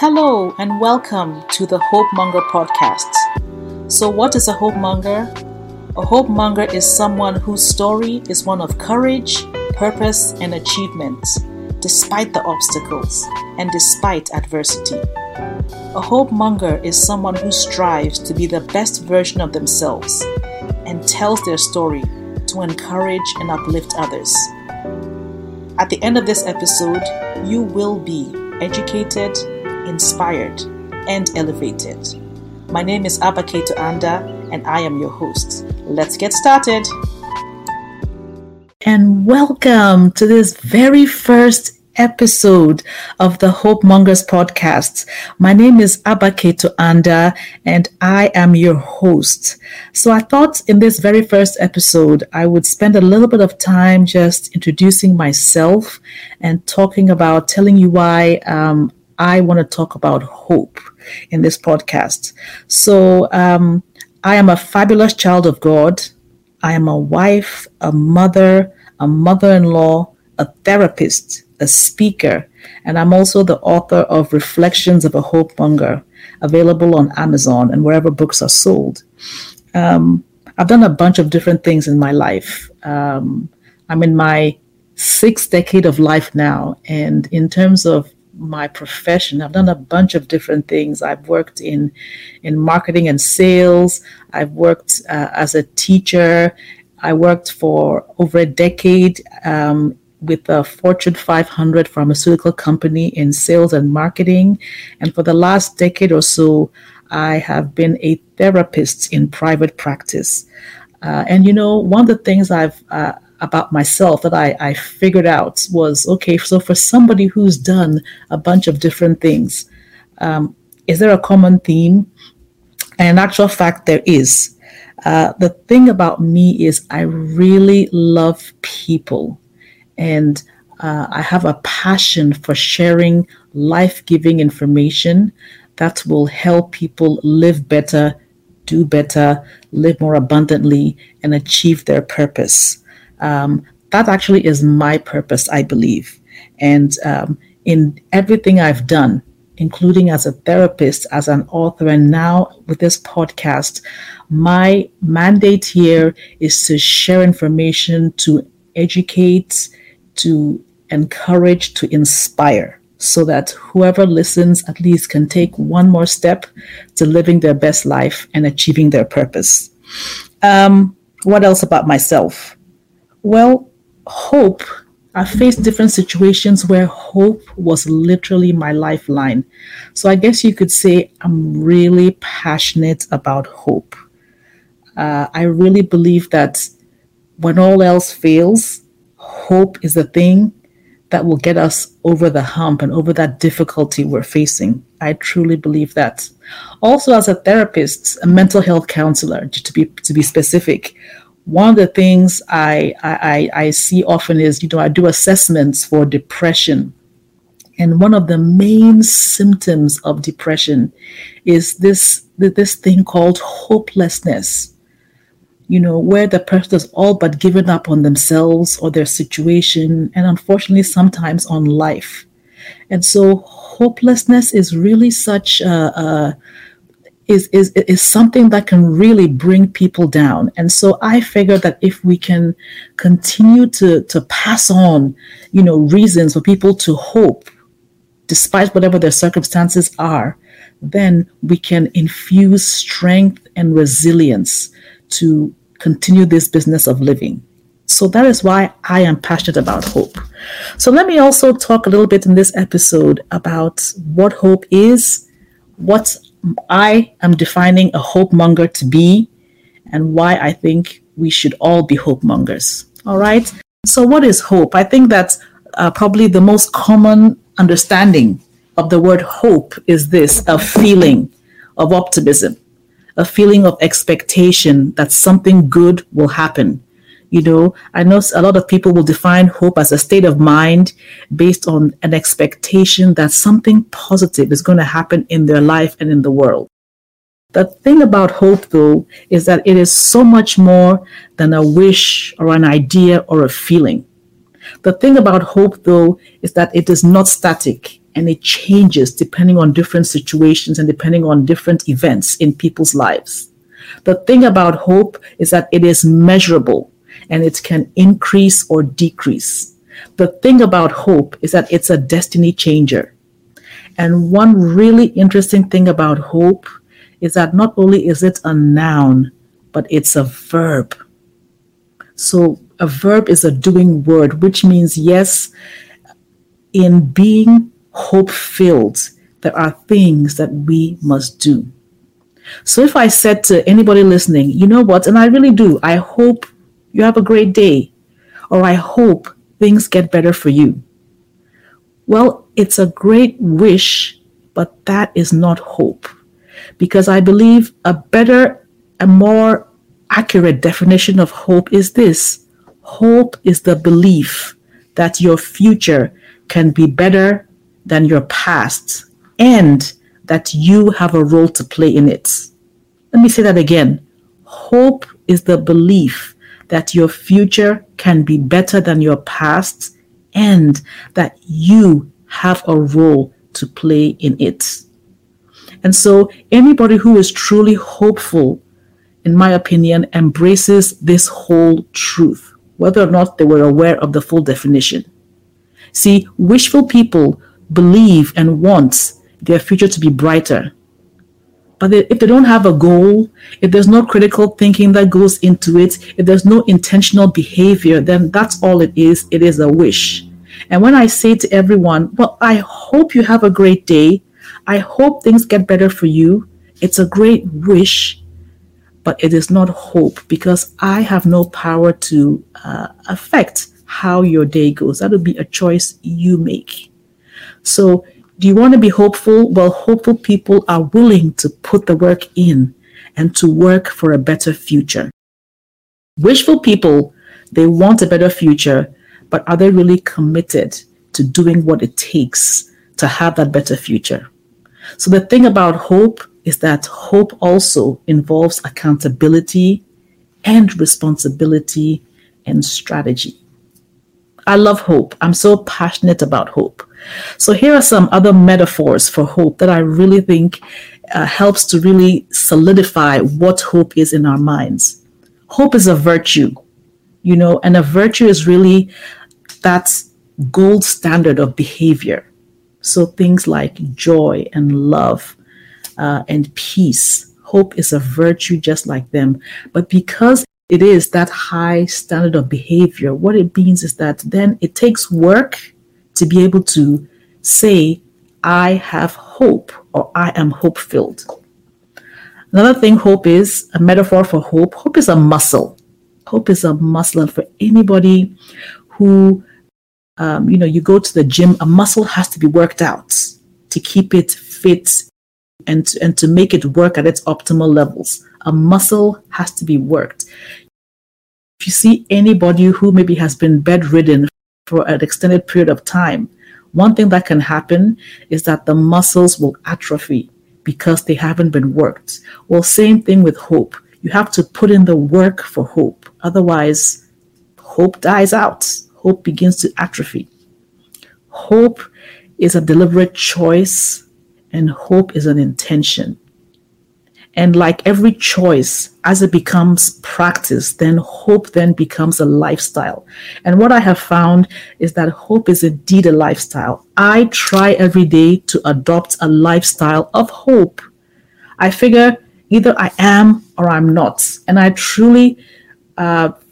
Hello and welcome to the Hope Monger podcast. So what is a hope monger? A hope monger is someone whose story is one of courage, purpose, and achievement, despite the obstacles and despite adversity. A hope monger is someone who strives to be the best version of themselves and tells their story to encourage and uplift others. At the end of this episode, you will be educated, inspired, and elevated. My name is Abaketo Anda, and I am your host. Let's get started. And welcome to this very first episode of the Hope Mongers podcast. My name is Abaketo Anda, and I am your host. So I thought in this very first episode, I would spend a little bit of time just introducing myself and talking about telling you why I want to talk about hope in this podcast. So I am a fabulous child of God. I am a wife, a mother, a mother-in-law, a therapist, a speaker, and I'm also the author of Reflections of a Hope Monger, available on Amazon and wherever books are sold. I've done a bunch of different things in my life. I'm in my sixth decade of life now, and in terms of my profession, I've done a bunch of different things. I've worked in marketing and sales. I've worked as a teacher. I worked for over a decade with a Fortune 500 pharmaceutical company in sales and marketing. And for the last decade or so, I have been a therapist in private practice. And you know, one of the things I've about myself that I figured out was, okay, so for somebody who's done a bunch of different things, is there a common theme? And in actual fact, there is. The thing about me is I really love people. And I have a passion for sharing life-giving information that will help people live better, do better, live more abundantly, and achieve their purpose. That actually is my purpose, I believe. And in everything I've done, including as a therapist, as an author, and now with this podcast, my mandate here is to share information, to educate, to encourage, to inspire, so that whoever listens at least can take one more step to living their best life and achieving their purpose. What else about myself? Well, hope. I faced different situations where hope was literally my lifeline. So I guess you could say I'm really passionate about hope. I really believe that when all else fails, hope is the thing that will get us over the hump and over that difficulty we're facing. I truly believe that. Also, as a therapist, a mental health counselor, to be specific, one of the things I see often is, you know, I do assessments for depression. And one of the main symptoms of depression is this thing called hopelessness. You know, where the person is all but given up on themselves or their situation, and unfortunately, sometimes on life. And so, hopelessness is really such is something that can really bring people down. And so, I figured that if we can continue to pass on, you know, reasons for people to hope, despite whatever their circumstances are, then we can infuse strength and resilience to continue this business of living. So that is why I am passionate about hope. So let me also talk a little bit in this episode about what hope is, what I am defining a hope monger to be, and why I think we should all be hope mongers. All right. So what is hope? I think that's probably the most common understanding of the word hope is this, a feeling of optimism, a feeling of expectation that something good will happen. You know, I know a lot of people will define hope as a state of mind based on an expectation that something positive is going to happen in their life and in the world. The thing about hope, though, is that it is so much more than a wish or an idea or a feeling. The thing about hope, though, is that it is not static. and it changes depending on different situations and depending on different events in people's lives. The thing about hope is that it is measurable and it can increase or decrease. The thing about hope is that it's a destiny changer. And one really interesting thing about hope is that not only is it a noun, but it's a verb. So a verb is a doing word, which means, yes, in being hope-filled, there are things that we must do. So if I said to anybody listening, you know what, and I really do, I hope you have a great day, or I hope things get better for you. Well, it's a great wish, but that is not hope. Because I believe a better, a more accurate definition of hope is this. Hope is the belief that your future can be better than your past and that you have a role to play in it. Let me say that again. Hope is the belief that your future can be better than your past and that you have a role to play in it. And so anybody who is truly hopeful, in my opinion, embraces this whole truth, whether or not they were aware of the full definition. See, wishful people believe and want their future to be brighter. But if they don't have a goal, if there's no critical thinking that goes into it, if there's no intentional behavior, then that's all it is. It is a wish. And when I say to everyone, well, I hope you have a great day. I hope things get better for you. It's a great wish, but it is not hope because I have no power to affect how your day goes. That would be a choice you make. So do you want to be hopeful? Well, hopeful people are willing to put the work in and to work for a better future. Wishful people, they want a better future, but are they really committed to doing what it takes to have that better future? So the thing about hope is that hope also involves accountability and responsibility and strategy. I love hope. I'm so passionate about hope. So here are some other metaphors for hope that I really think helps to really solidify what hope is in our minds. Hope is a virtue, you know, and a virtue is really that gold standard of behavior. So things like joy and love and peace. Hope is a virtue just like them. But because it is that high standard of behavior, what it means is that then it takes work to be able to say, I have hope or I am hope-filled. Another thing hope is, a metaphor for hope, hope is a muscle. Hope is a muscle. And for anybody who you go to the gym, a muscle has to be worked out to keep it fit and to make it work at its optimal levels. A muscle has to be worked. If you see anybody who maybe has been bedridden for an extended period of time, one thing that can happen is that the muscles will atrophy because they haven't been worked. Well, same thing with hope. You have to put in the work for hope. Otherwise, hope dies out. Hope begins to atrophy. Hope is a deliberate choice, and hope is an intention. And like every choice, as it becomes practice, then hope then becomes a lifestyle. And what I have found is that hope is indeed a lifestyle. I try every day to adopt a lifestyle of hope. I figure either I am or I'm not. And I truly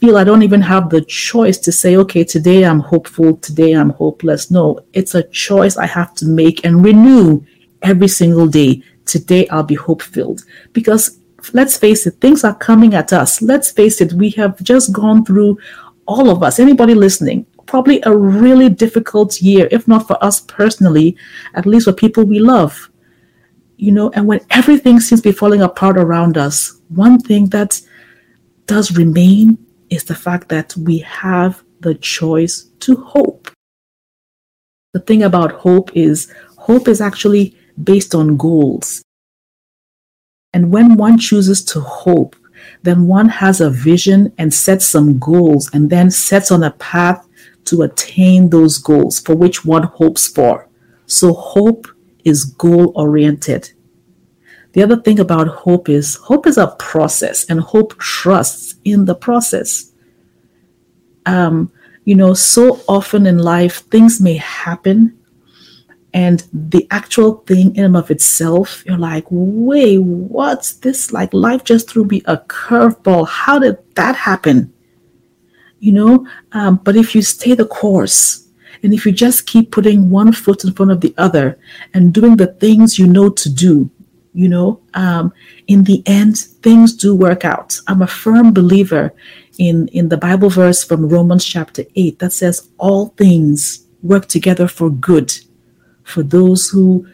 feel I don't even have the choice to say, okay, today I'm hopeful, today I'm hopeless. No, it's a choice I have to make and renew every single day. Today I'll be hope-filled. Because let's face it, things are coming at us. Let's face it, we have just gone through, all of us, anybody listening, probably a really difficult year, if not for us personally, at least for people we love. You know, and when everything seems to be falling apart around us, one thing that does remain is the fact that we have the choice to hope. The thing about hope is actually based on goals. And when one chooses to hope, then one has a vision and sets some goals and then sets on a path to attain those goals for which one hopes for. So hope is goal-oriented. The other thing about hope is a process, and hope trusts in the process. So often in life, things may happen, and the actual thing in and of itself, you're like, wait, what's this? Like, life just threw me a curveball. How did that happen? But if you stay the course, and if you just keep putting one foot in front of the other and doing the things you know to do, in the end, things do work out. I'm a firm believer in the Bible verse from Romans chapter 8 that says all things work together for good for those who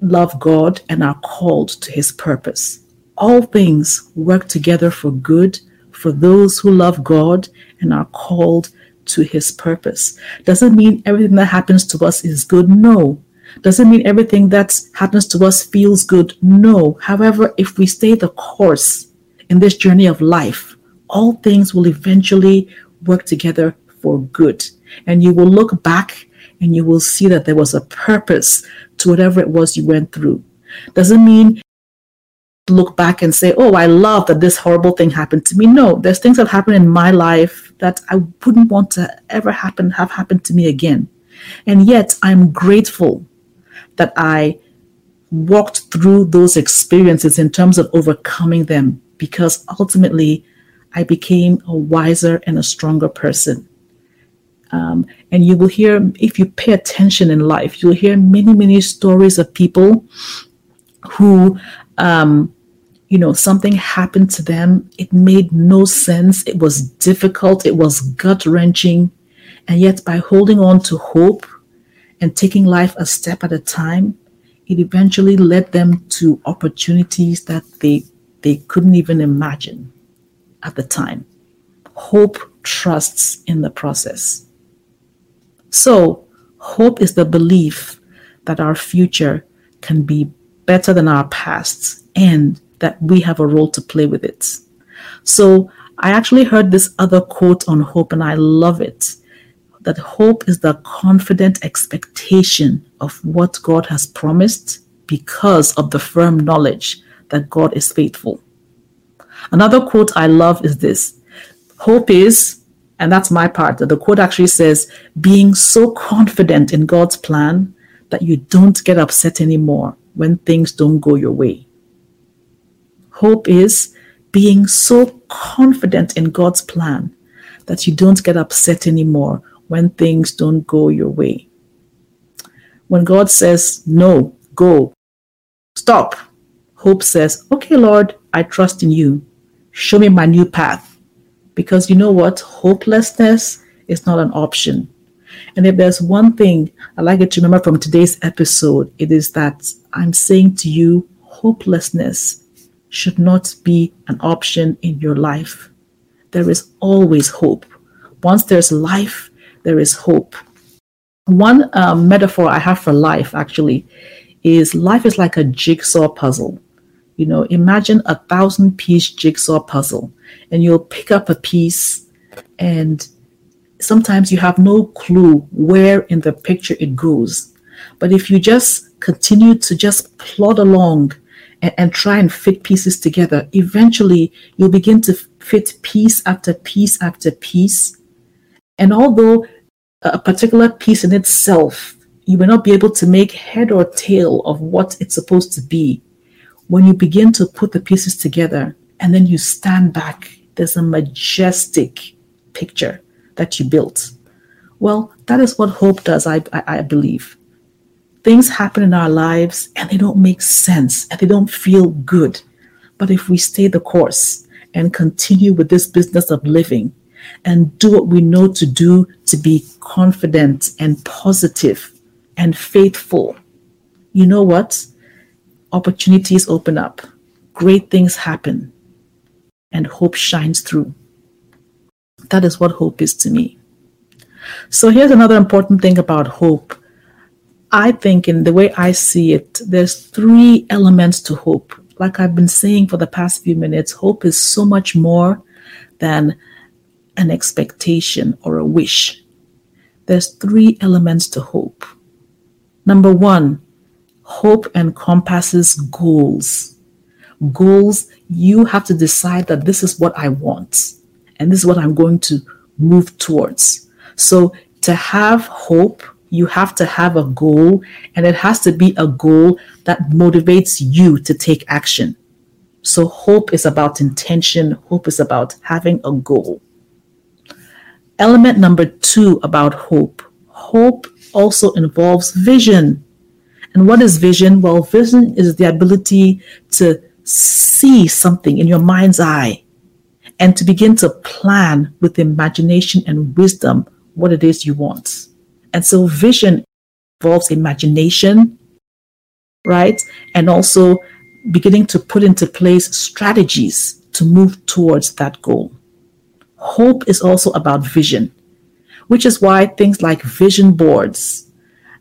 love God and are called to his purpose. All things work together for good for those who love God and are called to his purpose. Doesn't mean everything that happens to us is good. No. Doesn't mean everything that happens to us feels good. No. However, if we stay the course in this journey of life, all things will eventually work together for good. And you will look back and you will see that there was a purpose to whatever it was you went through. Doesn't mean look back and say, oh, I love that this horrible thing happened to me. No, there's things that happened in my life that I wouldn't want to ever have happened to me again. And yet I'm grateful that I walked through those experiences in terms of overcoming them, because ultimately I became a wiser and a stronger person. And you will hear, if you pay attention in life, you'll hear many, many stories of people who something happened to them. It made no sense. It was difficult. It was gut-wrenching. And yet by holding on to hope and taking life a step at a time, it eventually led them to opportunities that they couldn't even imagine at the time. Hope trusts in the process. So hope is the belief that our future can be better than our past, and that we have a role to play with it. So I actually heard this other quote on hope, and I love it, that hope is the confident expectation of what God has promised because of the firm knowledge that God is faithful. Another quote I love is this. Hope is, and that's my part, the quote actually says, being so confident in God's plan that you don't get upset anymore when things don't go your way. Hope is being so confident in God's plan that you don't get upset anymore when things don't go your way. When God says, no, go, stop, hope says, okay, Lord, I trust in you. Show me my new path. Because you know what? Hopelessness is not an option. And if there's one thing I'd like you to remember from today's episode, it is that I'm saying to you, hopelessness should not be an option in your life. There is always hope. Once there's life, there is hope. One metaphor I have for life, actually, is life is like a jigsaw puzzle. Imagine 1,000-piece jigsaw puzzle, and you'll pick up a piece, and sometimes you have no clue where in the picture it goes. But if you just continue to just plod along and try and fit pieces together, eventually you'll begin to fit piece after piece after piece. And although a particular piece in itself, you may not be able to make head or tail of what it's supposed to be, when you begin to put the pieces together and then you stand back, there's a majestic picture that you built. Well, that is what hope does, I believe. Things happen in our lives and they don't make sense and they don't feel good. But if we stay the course and continue with this business of living and do what we know to do to be confident and positive and faithful, you know what? Opportunities open up. Great things happen. And hope shines through. That is what hope is to me. So here's another important thing about hope. I think, in the way I see it, there's three elements to hope. Like I've been saying for the past few minutes, hope is so much more than an expectation or a wish. There's three elements to hope. Number one, hope encompasses goals. Goals, you have to decide that this is what I want and this is what I'm going to move towards. So to have hope, you have to have a goal, and it has to be a goal that motivates you to take action. So hope is about intention. Hope is about having a goal. Element number two about hope. Hope also involves vision. And what is vision? Well, vision is the ability to see something in your mind's eye and to begin to plan with imagination and wisdom what it is you want. And so vision involves imagination, right? And also beginning to put into place strategies to move towards that goal. Hope is also about vision, which is why things like vision boards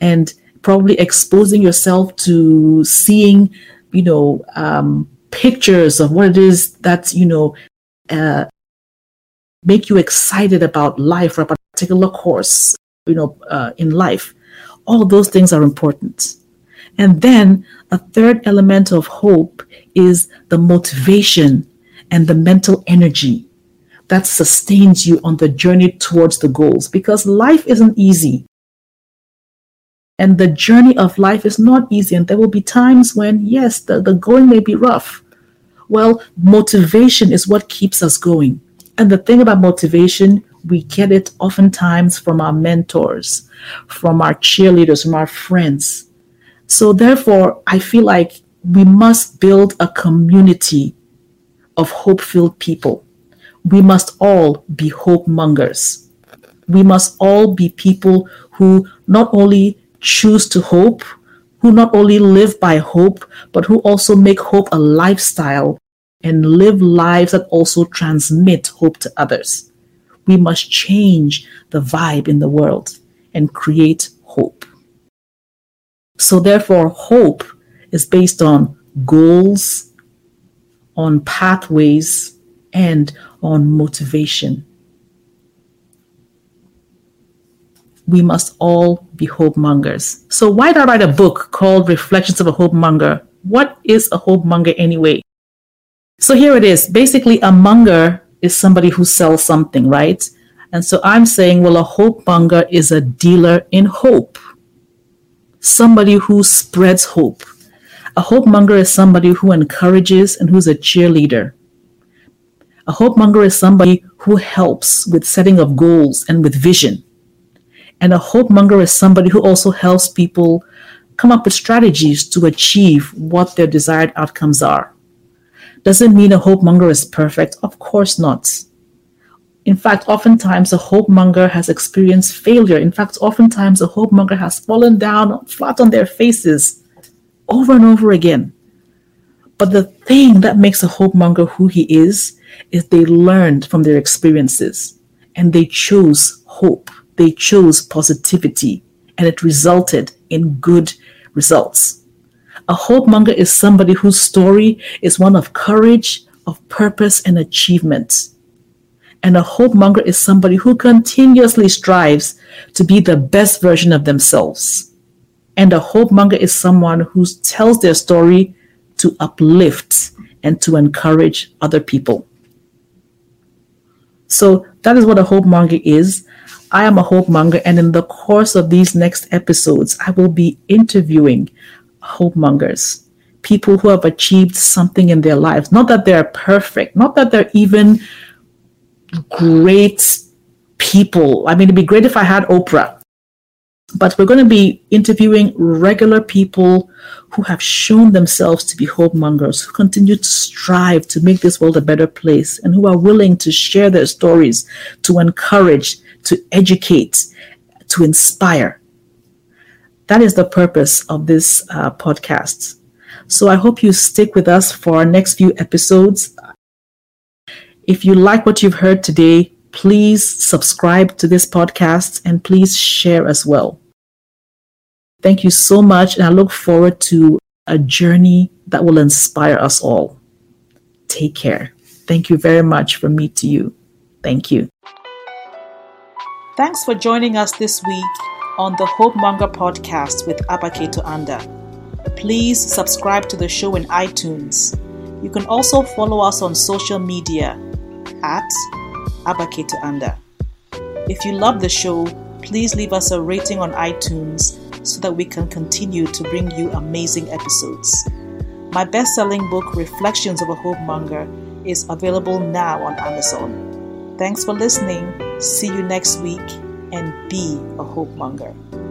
and probably exposing yourself to seeing, pictures of what it is that, make you excited about life or a particular course, in life. All of those things are important. And then a third element of hope is the motivation and the mental energy that sustains you on the journey towards the goals, because life isn't easy. And the journey of life is not easy. And there will be times when, yes, the going may be rough. Well, motivation is what keeps us going. And the thing about motivation, we get it oftentimes from our mentors, from our cheerleaders, from our friends. So therefore, I feel like we must build a community of hope-filled people. We must all be hope mongers. We must all be people who not only choose to hope, who not only live by hope, but who also make hope a lifestyle and live lives that also transmit hope to others. We must change the vibe in the world and create hope. So therefore, hope is based on goals, on pathways, and on motivation. We must all be hope mongers. So why not write a book called Reflections of a Hope Monger? What is a hope monger anyway? So here it is. Basically, a monger is somebody who sells something, right? And so I'm saying, well, a hope monger is a dealer in hope. Somebody who spreads hope. A hope monger is somebody who encourages and who's a cheerleader. A hope monger is somebody who helps with setting of goals and with vision. And a hope monger is somebody who also helps people come up with strategies to achieve what their desired outcomes are. Doesn't mean a hope monger is perfect. Of course not. In fact, oftentimes a hope monger has experienced failure. In fact, oftentimes a hope monger has fallen down flat on their faces over and over again. But the thing that makes a hope monger who he is they learned from their experiences and they chose hope. They chose positivity and it resulted in good results. A hope monger is somebody whose story is one of courage, of purpose and achievement. And a hope monger is somebody who continuously strives to be the best version of themselves. And a hope monger is someone who tells their story to uplift and to encourage other people. So that is what a hope monger is. I am a hope monger, and in the course of these next episodes, I will be interviewing hope mongers, people who have achieved something in their lives. Not that they're perfect, not that they're even great people. I mean, it'd be great if I had Oprah, but we're going to be interviewing regular people who have shown themselves to be hope mongers, who continue to strive to make this world a better place, and who are willing to share their stories, to encourage, to educate, to inspire. That is the purpose of this podcast. So I hope you stick with us for our next few episodes. If you like what you've heard today, please subscribe to this podcast and please share as well. Thank you so much, and I look forward to a journey that will inspire us all. Take care. Thank you very much from me to you. Thank you. Thanks for joining us this week on the Hope Monger podcast with Abaketo Anda. Please subscribe to the show in iTunes. You can also follow us on social media at Abaketo Anda. If you love the show, please leave us a rating on iTunes so that we can continue to bring you amazing episodes. My best-selling book, Reflections of a Hope Monger, is available now on Amazon. Thanks for listening. See you next week, and be a hope monger.